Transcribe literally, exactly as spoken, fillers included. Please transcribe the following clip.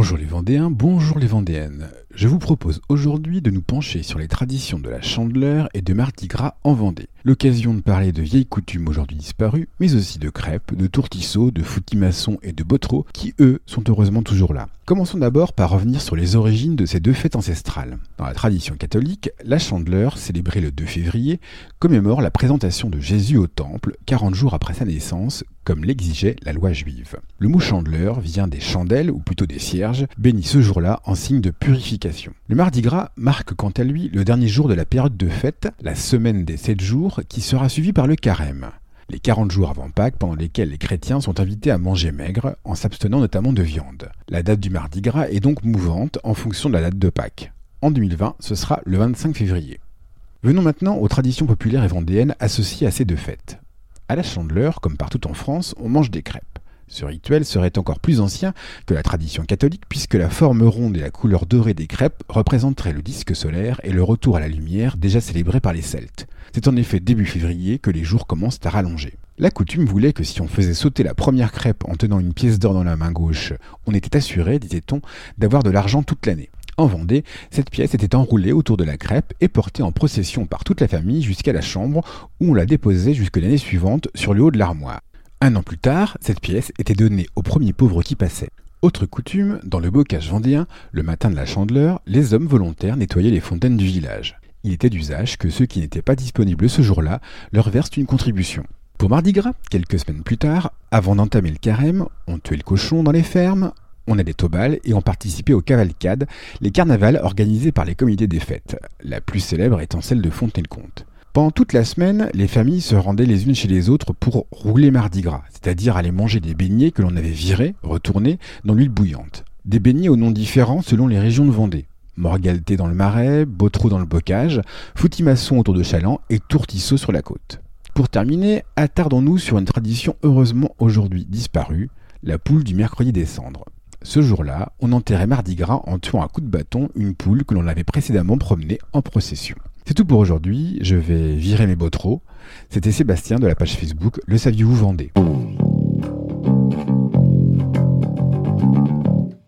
Bonjour les Vendéens, bonjour les Vendéennes. Je vous propose aujourd'hui de nous pencher sur les traditions de la Chandeleur et de Mardi Gras en Vendée. L'occasion de parler de vieilles coutumes aujourd'hui disparues, mais aussi de crêpes, de tourtisseaux, de foutis-maçons et de bottereaux, qui eux sont heureusement toujours là. Commençons d'abord par revenir sur les origines de ces deux fêtes ancestrales. Dans la tradition catholique, la Chandeleur, célébrée le deux février, commémore la présentation de Jésus au temple, quarante jours après sa naissance, comme l'exigeait la loi juive. Le mot chandeleur vient des chandelles, ou plutôt des cierges, bénis ce jour-là en signe de purification. Le Mardi Gras marque quant à lui le dernier jour de la période de fête, la semaine des sept jours, qui sera suivie par le carême, les quarante jours avant Pâques pendant lesquels les chrétiens sont invités à manger maigre, en s'abstenant notamment de viande. La date du Mardi Gras est donc mouvante en fonction de la date de Pâques. En deux mille vingt, ce sera le vingt-cinq février. Venons maintenant aux traditions populaires et vendéennes associées à ces deux fêtes. À la Chandeleur, comme partout en France, on mange des crêpes. Ce rituel serait encore plus ancien que la tradition catholique puisque la forme ronde et la couleur dorée des crêpes représenteraient le disque solaire et le retour à la lumière déjà célébré par les Celtes. C'est en effet début février que les jours commencent à rallonger. La coutume voulait que si on faisait sauter la première crêpe en tenant une pièce d'or dans la main gauche, on était assuré, disait-on, d'avoir de l'argent toute l'année. En Vendée, cette pièce était enroulée autour de la crêpe et portée en procession par toute la famille jusqu'à la chambre où on la déposait jusque l'année suivante sur le haut de l'armoire. Un an plus tard, cette pièce était donnée aux premiers pauvres qui passaient. Autre coutume, dans le bocage vendéen, le matin de la Chandeleur, les hommes volontaires nettoyaient les fontaines du village. Il était d'usage que ceux qui n'étaient pas disponibles ce jour-là leur versent une contribution. Pour Mardi Gras, quelques semaines plus tard, avant d'entamer le carême, on tuait le cochon dans les fermes, on allait au bal et on participait aux cavalcades, les carnavals organisés par les comités des fêtes, la plus célèbre étant celle de Fontaine-le-Comte. Pendant toute la semaine, les familles se rendaient les unes chez les autres pour rouler Mardi Gras, c'est-à-dire aller manger des beignets que l'on avait virés, retournés, dans l'huile bouillante. Des beignets aux noms différents selon les régions de Vendée. Morgalté dans le Marais, Botrou dans le Bocage, foutis-maçons autour de Chaland et Tourtisseau sur la côte. Pour terminer, attardons-nous sur une tradition heureusement aujourd'hui disparue, la poule du mercredi des cendres. Ce jour-là, on enterrait Mardi Gras en tuant à coups de bâton une poule que l'on avait précédemment promenée en procession. C'est tout pour aujourd'hui, je vais virer mes bottereaux. C'était Sébastien de la page Facebook Le Saviez-vous Vendée.